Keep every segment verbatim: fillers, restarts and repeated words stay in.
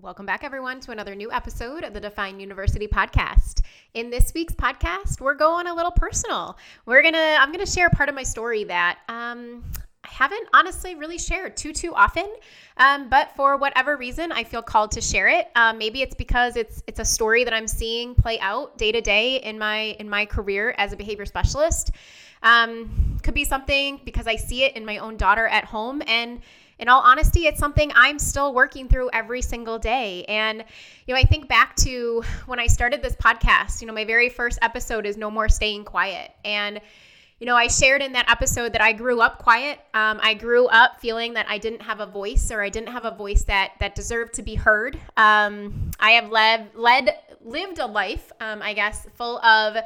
Welcome back, everyone, to another new episode of the Define University podcast. In this week's podcast, we're going a little personal. We're gonna, I'm gonna share part of my story that um, I haven't honestly really shared too, too often. Um, but for whatever reason, I feel called to share it. Um, maybe it's because it's it's a story that I'm seeing play out day to day in my in my career as a behavior specialist. Um, could be something because I see it in my own daughter at home, and in all honesty, it's something I'm still working through every single day. And, you know, I think back to when I started this podcast, you know, my very first episode is No More Staying Quiet. And, you know, I shared in that episode that I grew up quiet. Um, I grew up feeling that I didn't have a voice, or I didn't have a voice that that deserved to be heard. Um, I have led, led lived a life, um, I guess, full of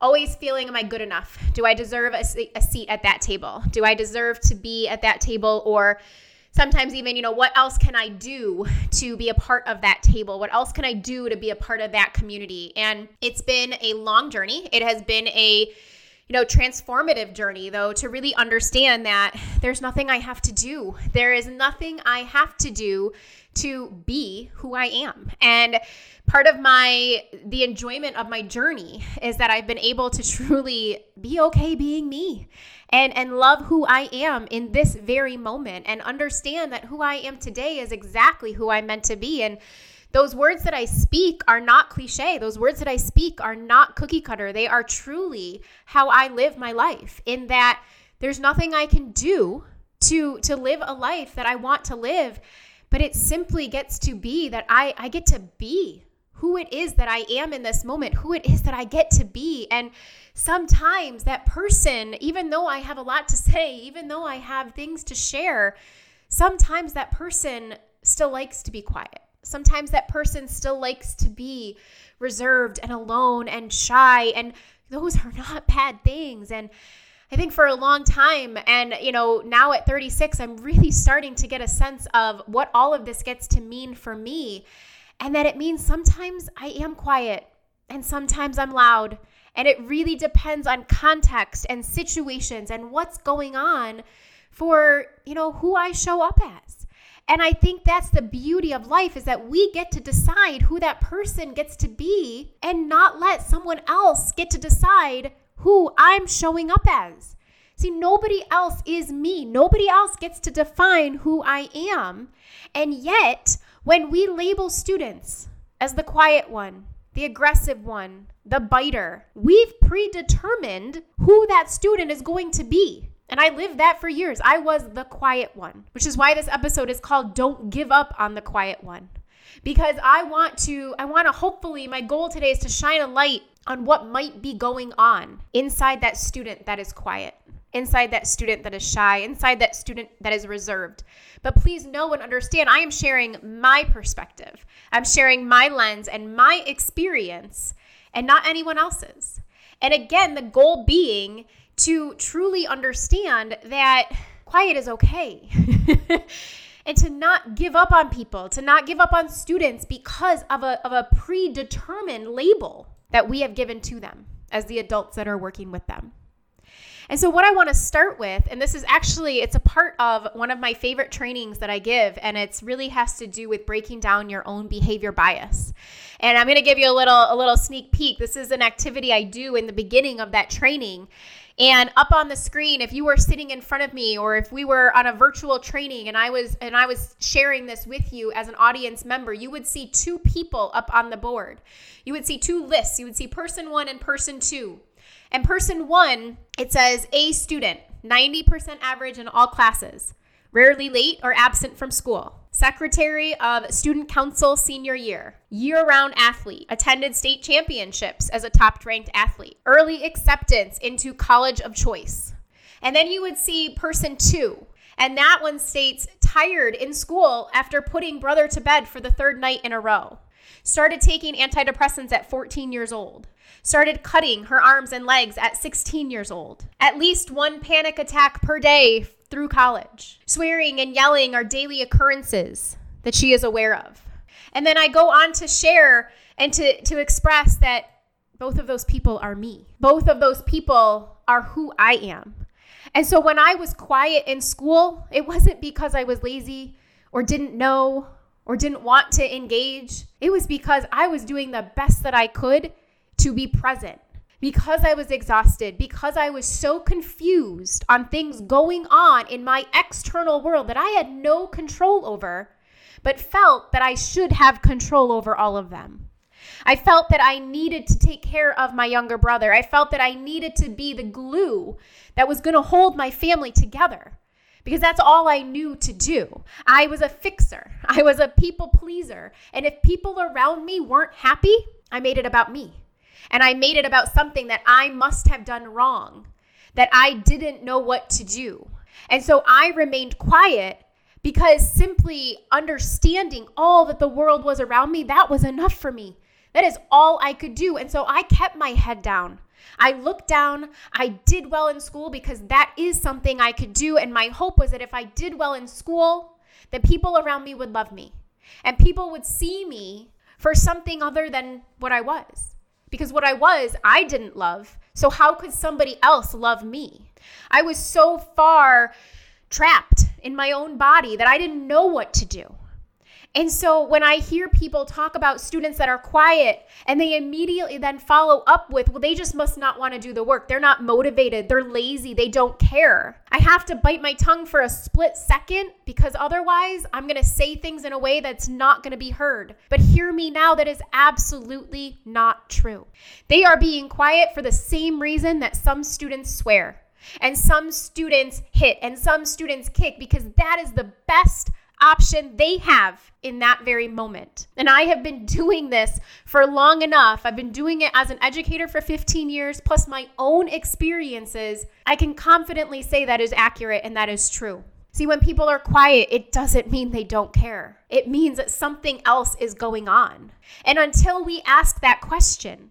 always feeling, am I good enough? Do I deserve a, a seat at that table? Do I deserve to be at that table? Or sometimes even, you know, what else can I do to be a part of that table? What else can I do to be a part of that community? And it's been a long journey. It has been a, you know, transformative journey, though, to really understand that there's nothing I have to do. There is nothing I have to do to be who I am. And part of my, the enjoyment of my journey is that I've been able to truly be okay being me and, and love who I am in this very moment, and understand that who I am today is exactly who I'm meant to be. And those words that I speak are not cliche. Those words that I speak are not cookie cutter. They are truly how I live my life, in that there's nothing I can do to, to live a life that I want to live. But it simply gets to be that I, I get to be who it is that I am in this moment, who it is that I get to be. And sometimes that person, even though I have a lot to say, even though I have things to share, sometimes that person still likes to be quiet. Sometimes that person still likes to be reserved and alone and shy. And those are not bad things. And I think for a long time, and you know, now at thirty-six, I'm really starting to get a sense of what all of this gets to mean for me, and that it means sometimes I am quiet and sometimes I'm loud, and it really depends on context and situations and what's going on for, you know, who I show up as. And I think that's the beauty of life, is that we get to decide who that person gets to be, and not let someone else get to decide who I'm showing up as. See, nobody else is me. Nobody else gets to define who I am. And yet, when we label students as the quiet one, the aggressive one, the biter, we've predetermined who that student is going to be. And I lived that for years. I was the quiet one, which is why this episode is called Don't Give Up on the Quiet One. Because I want to, I want to hopefully, my goal today is to shine a light on what might be going on inside that student that is quiet, inside that student that is shy, inside that student that is reserved. But please know and understand, I am sharing my perspective. I'm sharing my lens and my experience, and not anyone else's. And again, the goal being to truly understand that quiet is okay. And to not give up on people, to not give up on students because of a, of a predetermined label that we have given to them as the adults that are working with them. And so what I want to start with, and this is actually, it's a part of one of my favorite trainings that I give, and it's really has to do with breaking down your own behavior bias. And I'm going to give you a little, a little sneak peek. This is an activity I do in the beginning of that training. And up on the screen, if you were sitting in front of me, or if we were on a virtual training and I was and I was sharing this with you as an audience member, you would see two people up on the board. You would see two lists. You would see person one and person two. And person one, it says A student, ninety percent average in all classes, rarely late or absent from school, secretary of student council senior year, year-round athlete, attended state championships as a top-ranked athlete, early acceptance into college of choice. And then you would see person two, And that one states, tired in school after putting brother to bed for the third night in a row. Started taking antidepressants at fourteen years old. Started cutting her arms and legs at sixteen years old. At least one panic attack per day through college. Swearing and yelling are daily occurrences that she is aware of. And then I go on to share and to, to express that both of those people are me. Both of those people are who I am. And so when I was quiet in school, it wasn't because I was lazy or didn't know or didn't want to engage. It was because I was doing the best that I could to be present, because I was exhausted, because I was so confused on things going on in my external world that I had no control over, but felt that I should have control over all of them. I felt that I needed to take care of my younger brother. I felt that I needed to be the glue that was going to hold my family together, because that's all I knew to do. I was a fixer. I was a people pleaser. And if people around me weren't happy, I made it about me. And I made it about something that I must have done wrong, that I didn't know what to do. And so I remained quiet, because simply understanding all that the world was around me, that was enough for me. That is all I could do. And so I kept my head down. I looked down. I did well in school because that is something I could do. And my hope was that if I did well in school, the people around me would love me. And people would see me for something other than what I was. Because what I was, I didn't love. So how could somebody else love me? I was so far trapped in my own body that I didn't know what to do. And so when I hear people talk about students that are quiet and they immediately then follow up with, well, they just must not want to do the work. They're not motivated. They're lazy. They don't care. I have to bite my tongue for a split second, because otherwise I'm going to say things in a way that's not going to be heard. But hear me now, that is absolutely not true. They are being quiet for the same reason that some students swear and some students hit and some students kick, because that is the best option they have in that very moment. And I have been doing this for long enough. I've been doing it as an educator for fifteen years, plus my own experiences. I can confidently say that is accurate and that is true. See, when people are quiet, it doesn't mean they don't care. It means that something else is going on. And until we ask that question,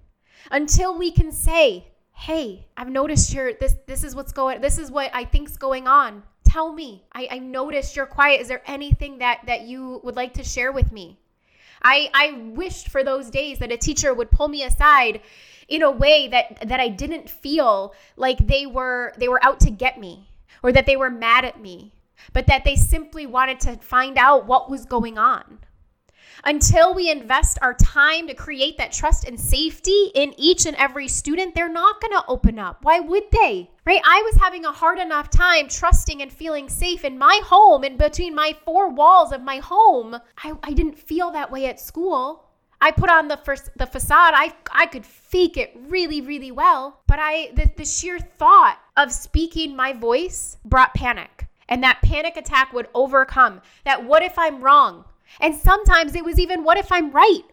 until we can say, hey, I've noticed you're, this, this is what's going, this is what I think's going on. Tell me, I, I noticed you're quiet. Is there anything that, that you would like to share with me? I, I wished for those days that a teacher would pull me aside in a way that, that I didn't feel like they were, they were out to get me or that they were mad at me, but that they simply wanted to find out what was going on. Until we invest our time to create that trust and safety in each and every student, they're not going to open up. Why would they? Right? I was having a hard enough time trusting and feeling safe in my home and between my four walls of my home. I, I didn't feel that way at school. I put on the first, the facade. I I could fake it really, really well. But I the, the sheer thought of speaking my voice brought panic. And that panic attack would overcome that. What if I'm wrong? And sometimes it was even, what if I'm right?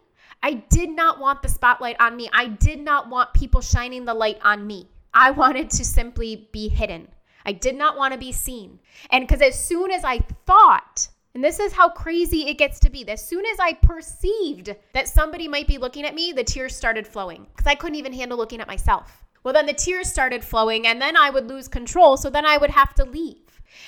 I did not want the spotlight on me. I did not want people shining the light on me. I wanted to simply be hidden. I did not want to be seen. And because as soon as I thought, and this is how crazy it gets to be, as soon as I perceived that somebody might be looking at me, the tears started flowing because I couldn't even handle looking at myself. Well, then the tears started flowing and then I would lose control. So then I would have to leave.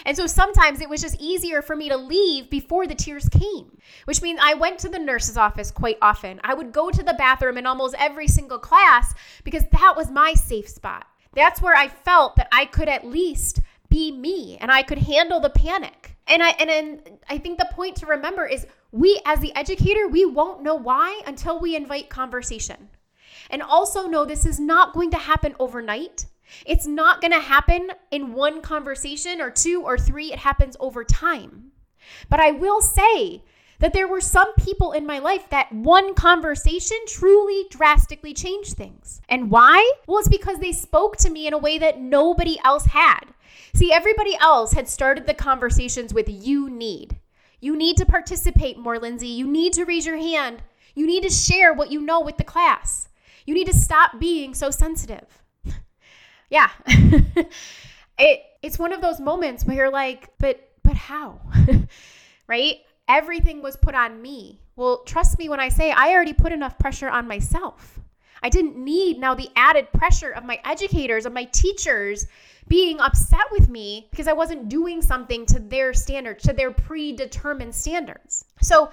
And so sometimes it was just easier for me to leave before the tears came, which means I went to the nurse's office quite often. I would go to the bathroom in almost every single class because that was my safe spot. That's where I felt that I could at least be me and I could handle the panic. And I and then I think the point to remember is we as the educator, we won't know why until we invite conversation. And also know this is not going to happen overnight. It's not going to happen in one conversation or two or three. It happens over time. But I will say that there were some people in my life that one conversation truly drastically changed things. And why? Well, it's because they spoke to me in a way that nobody else had. See, everybody else had started the conversations with you need. You need to participate more, Lindsay. You need to raise your hand. You need to share what you know with the class. You need to stop being so sensitive. Yeah, it it's one of those moments where you're like, but but how? Right? Everything was put on me. Well, trust me when I say I already put enough pressure on myself. I didn't need now the added pressure of my educators, of my teachers being upset with me because I wasn't doing something to their standards, to their predetermined standards. So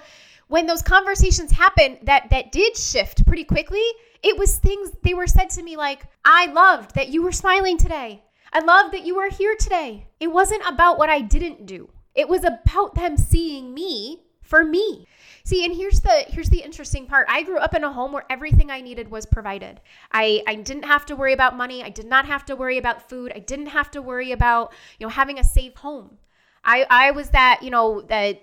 when those conversations happened that that did shift pretty quickly, it was things they were said to me like, I loved that you were smiling today. I loved that you were here today. It wasn't about what I didn't do. It was about them seeing me for me. See, and here's the here's the interesting part. I grew up in a home where everything I needed was provided. I, I didn't have to worry about money. I did not have to worry about food. I didn't have to worry about, you know, having a safe home. I, I was that, you know, that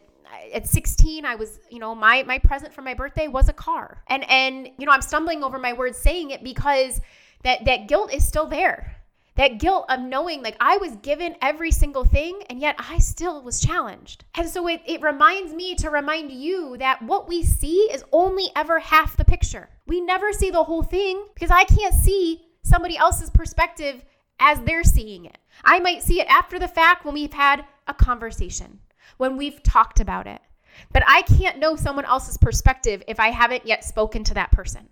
at sixteen, I was, you know, my my present for my birthday was a car. And and you know, I'm stumbling over my words saying it because that that guilt is still there. That guilt of knowing like I was given every single thing and yet I still was challenged. And so it, it reminds me to remind you that what we see is only ever half the picture. We never see the whole thing because I can't see somebody else's perspective as they're seeing it. I might see it after the fact when we've had a conversation, when we've talked about it. But I can't know someone else's perspective if I haven't yet spoken to that person.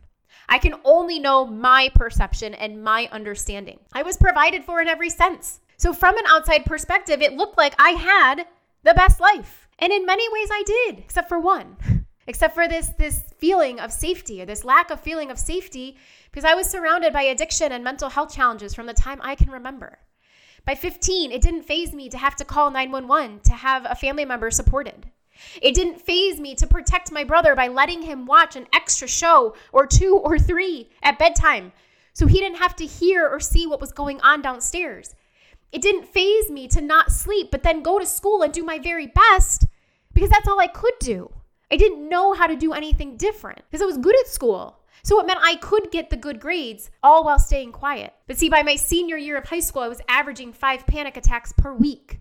I can only know my perception and my understanding. I was provided for in every sense. So from an outside perspective, it looked like I had the best life. And in many ways I did, except for one. Except for this, this feeling of safety or this lack of feeling of safety because I was surrounded by addiction and mental health challenges from the time I can remember. By fifteen, it didn't faze me to have to call nine one one to have a family member supported. It didn't faze me to protect my brother by letting him watch an extra show or two or three at bedtime so he didn't have to hear or see what was going on downstairs. It didn't faze me to not sleep but then go to school and do my very best because that's all I could do. I didn't know how to do anything different because I was good at school. So it meant I could get the good grades all while staying quiet. But see, by my senior year of high school, I was averaging five panic attacks per week.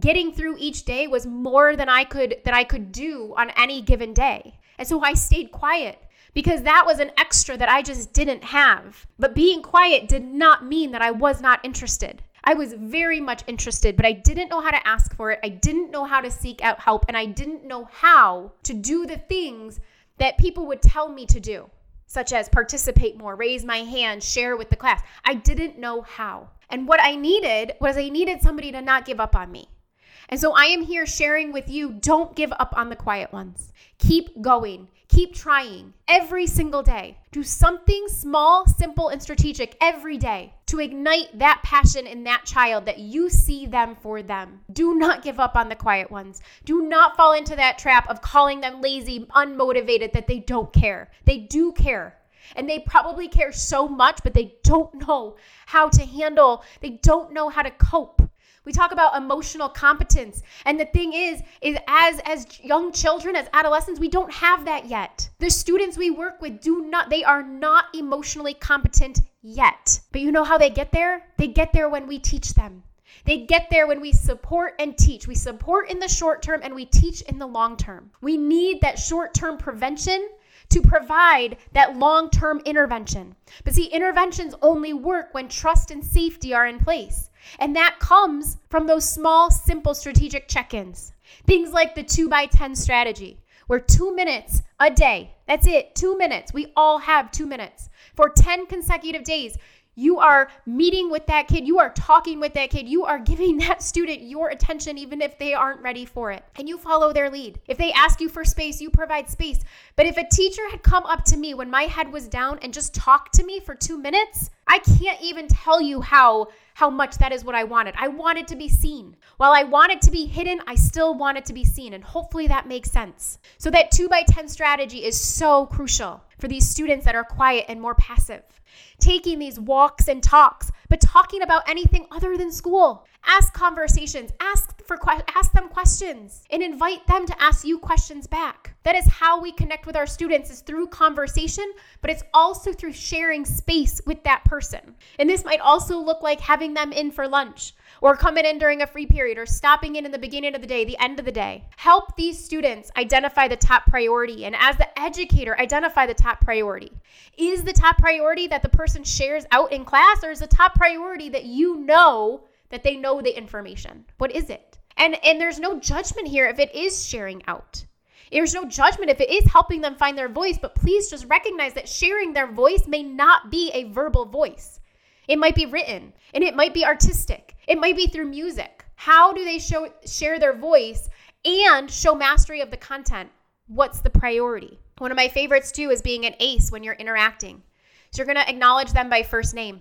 Getting through each day was more than I could that I could do on any given day. And so I stayed quiet because that was an extra that I just didn't have. But being quiet did not mean that I was not interested. I was very much interested, but I didn't know how to ask for it. I didn't know how to seek out help, and I didn't know how to do the things that people would tell me to do, such as participate more, raise my hand, share with the class. I didn't know how. And what I needed was I needed somebody to not give up on me. And so I am here sharing with you, don't give up on the quiet ones. Keep going. Keep trying every single day. Do something small, simple, and strategic every day to ignite that passion in that child that you see them for them. Do not give up on the quiet ones. Do not fall into that trap of calling them lazy, unmotivated, that they don't care. They do care. And they probably care so much, but they don't know how to handle. They don't know how to cope. We talk about emotional competence. And the thing is, is as, as young children, as adolescents, we don't have that yet. The students we work with do not, they are not emotionally competent yet. But you know how they get there? They get there when we teach them. They get there when we support and teach. We support in the short term and we teach in the long term. We need that short-term prevention to provide that long-term intervention. But see, interventions only work when trust and safety are in place. And that comes from those small, simple strategic check-ins. Things like the two by ten strategy, where two minutes a day, that's it, two minutes. We all have two minutes. For ten consecutive days, you are meeting with that kid. You are talking with that kid. You are giving that student your attention, even if they aren't ready for it. And you follow their lead. If they ask you for space, you provide space. But if a teacher had come up to me when my head was down and just talked to me for two minutes, I can't even tell you how, how much that is what I wanted. I wanted to be seen. While I wanted to be hidden, I still wanted to be seen. And hopefully that makes sense. So that two by ten strategy is so crucial for these students that are quiet and more passive. Taking these walks and talks, but talking about anything other than school. Ask conversations, ask for que- ask them questions, and invite them to ask you questions back. That is how we connect with our students, is through conversation, but it's also through sharing space with that person. And this might also look like having them in for lunch, or coming in during a free period, or stopping in in the beginning of the day, the end of the day. Help these students identify the top priority, and as the educator, identify the top priority. Is the top priority that the person shares out in class, or is the top priority that you know that they know the information? What is it? And and there's no judgment here if it is sharing out. There's no judgment if it is helping them find their voice, but please just recognize that sharing their voice may not be a verbal voice. It might be written, and it might be artistic. It might be through music. How do they show share their voice and show mastery of the content? What's the priority? One of my favorites too is being an ace when you're interacting. So you're going to acknowledge them by first name.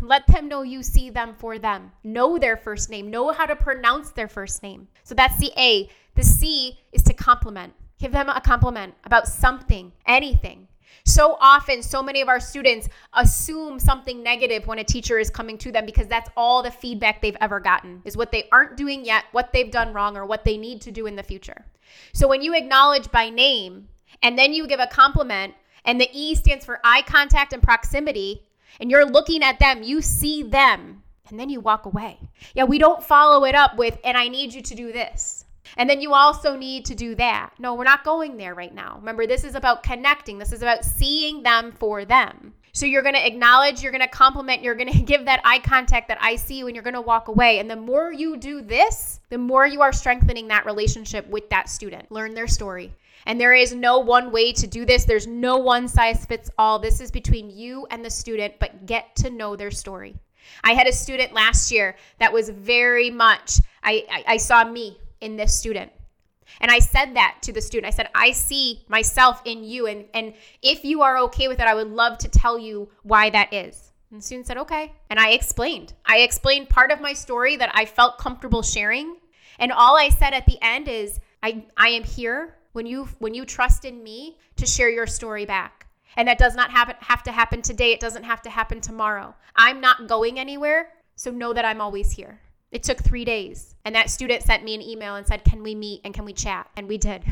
Let them know you see them for them. Know their first name. Know how to pronounce their first name. So that's the A. The C is to compliment. Give them a compliment about something, anything. So often, so many of our students assume something negative when a teacher is coming to them because that's all the feedback they've ever gotten is what they aren't doing yet, what they've done wrong, or what they need to do in the future. So when you acknowledge by name and then you give a compliment, and the E stands for eye contact and proximity, and you're looking at them, you see them, and then you walk away. Yeah, we don't follow it up with, and I need you to do this. And then you also need to do that. No, we're not going there right now. Remember, this is about connecting. This is about seeing them for them. So you're going to acknowledge, you're going to compliment, you're going to give that eye contact that I see you, and you're going to walk away. And the more you do this, the more you are strengthening that relationship with that student. Learn their story. And there is no one way to do this. There's no one size fits all. This is between you and the student, but get to know their story. I had a student last year that was very much, I, I, I saw me in this student. And I said that to the student. I said, I see myself in you. And, and if you are okay with it, I would love to tell you why that is. And the student said, okay. And I explained. I explained part of my story that I felt comfortable sharing. And all I said at the end is, I, I am here when you when you trust in me to share your story back. And that does not happen, have to happen today. It doesn't have to happen tomorrow. I'm not going anywhere, so know that I'm always here. It took three days. And that student sent me an email and said, can we meet and can we chat? And we did.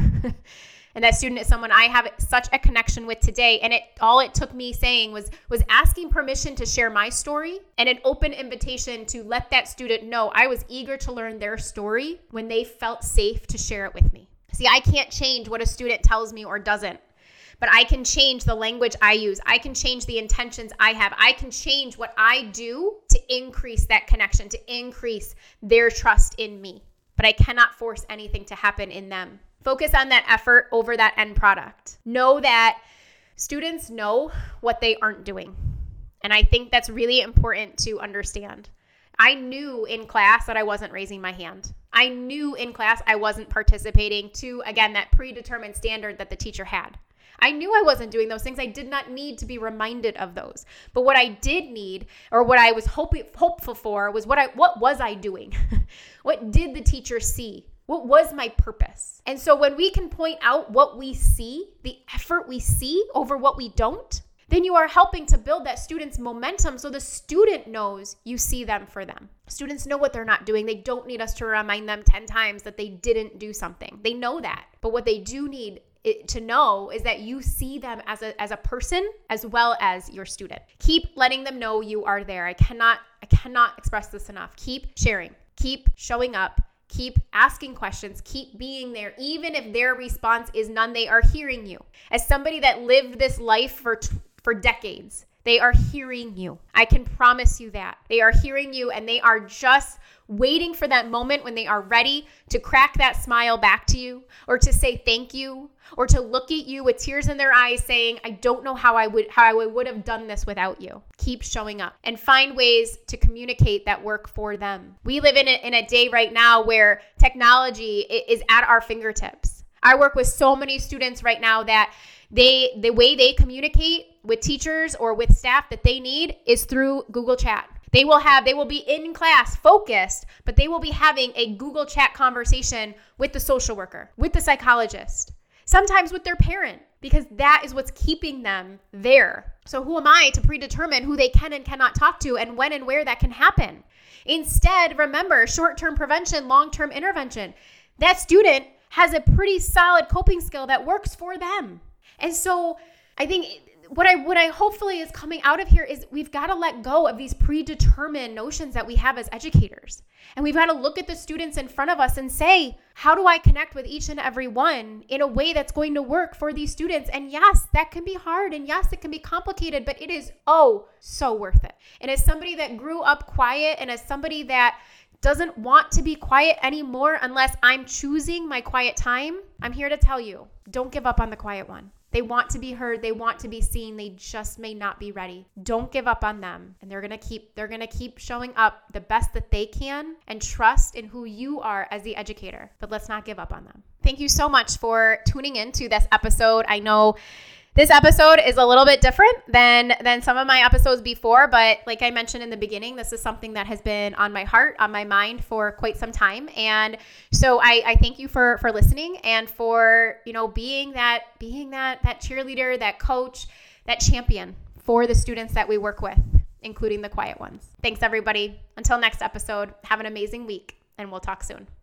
And that student is someone I have such a connection with today. And it all it took me saying was, was asking permission to share my story and an open invitation to let that student know I was eager to learn their story when they felt safe to share it with me. See, I can't change what a student tells me or doesn't, but I can change the language I use. I can change the intentions I have. I can change what I do to increase that connection, to increase their trust in me, but I cannot force anything to happen in them. Focus on that effort over that end product. Know that students know what they aren't doing, and I think that's really important to understand. I knew in class that I wasn't raising my hand. I knew in class I wasn't participating to, again, that predetermined standard that the teacher had. I knew I wasn't doing those things. I did not need to be reminded of those. But what I did need, or what I was hoping, hopeful for, was what I what was I doing? What did the teacher see? What was my purpose? And so when we can point out what we see, the effort we see over what we don't, then you are helping to build that student's momentum so the student knows you see them for them. Students know what they're not doing. They don't need us to remind them ten times that they didn't do something. They know that. But what they do need it to know is that you see them as a as a person as well as your student. Keep letting them know you are there. I cannot, I cannot express this enough. Keep sharing. Keep showing up. Keep asking questions, keep being there. Even if their response is none, they are hearing you. As somebody that lived this life for t- For decades, they are hearing you. I can promise you that. They are hearing you, and they are just waiting for that moment when they are ready to crack that smile back to you, or to say thank you, or to look at you with tears in their eyes saying, I don't know how I would how I would have done this without you. Keep showing up and find ways to communicate that work for them. We live in a, in a day right now where technology is at our fingertips. I work with so many students right now that They, the way they communicate with teachers or with staff that they need is through Google Chat. They will have, they will be in class focused, but they will be having a Google Chat conversation with the social worker, with the psychologist, sometimes with their parent, because that is what's keeping them there. So who am I to predetermine who they can and cannot talk to and when and where that can happen? Instead, remember, short-term prevention, long-term intervention. That student has a pretty solid coping skill that works for them. And so I think what I what I hopefully is coming out of here is we've got to let go of these predetermined notions that we have as educators. And we've got to look at the students in front of us and say, how do I connect with each and every one in a way that's going to work for these students? And yes, that can be hard. And yes, it can be complicated, but it is oh so worth it. And as somebody that grew up quiet, and as somebody that doesn't want to be quiet anymore unless I'm choosing my quiet time, I'm here to tell you, don't give up on the quiet one. They want to be heard. They want to be seen. They just may not be ready. Don't give up on them. And they're going to keep, they're going to keep showing up the best that they can, and trust in who you are as the educator. But let's not give up on them. Thank you so much for tuning into this episode. I know this episode is a little bit different than, than some of my episodes before, but like I mentioned in the beginning, this is something that has been on my heart, on my mind for quite some time. And so I, I thank you for, for listening and for, you know, being that, being that, that cheerleader, that coach, that champion for the students that we work with, including the quiet ones. Thanks everybody. Until next episode, have an amazing week and we'll talk soon.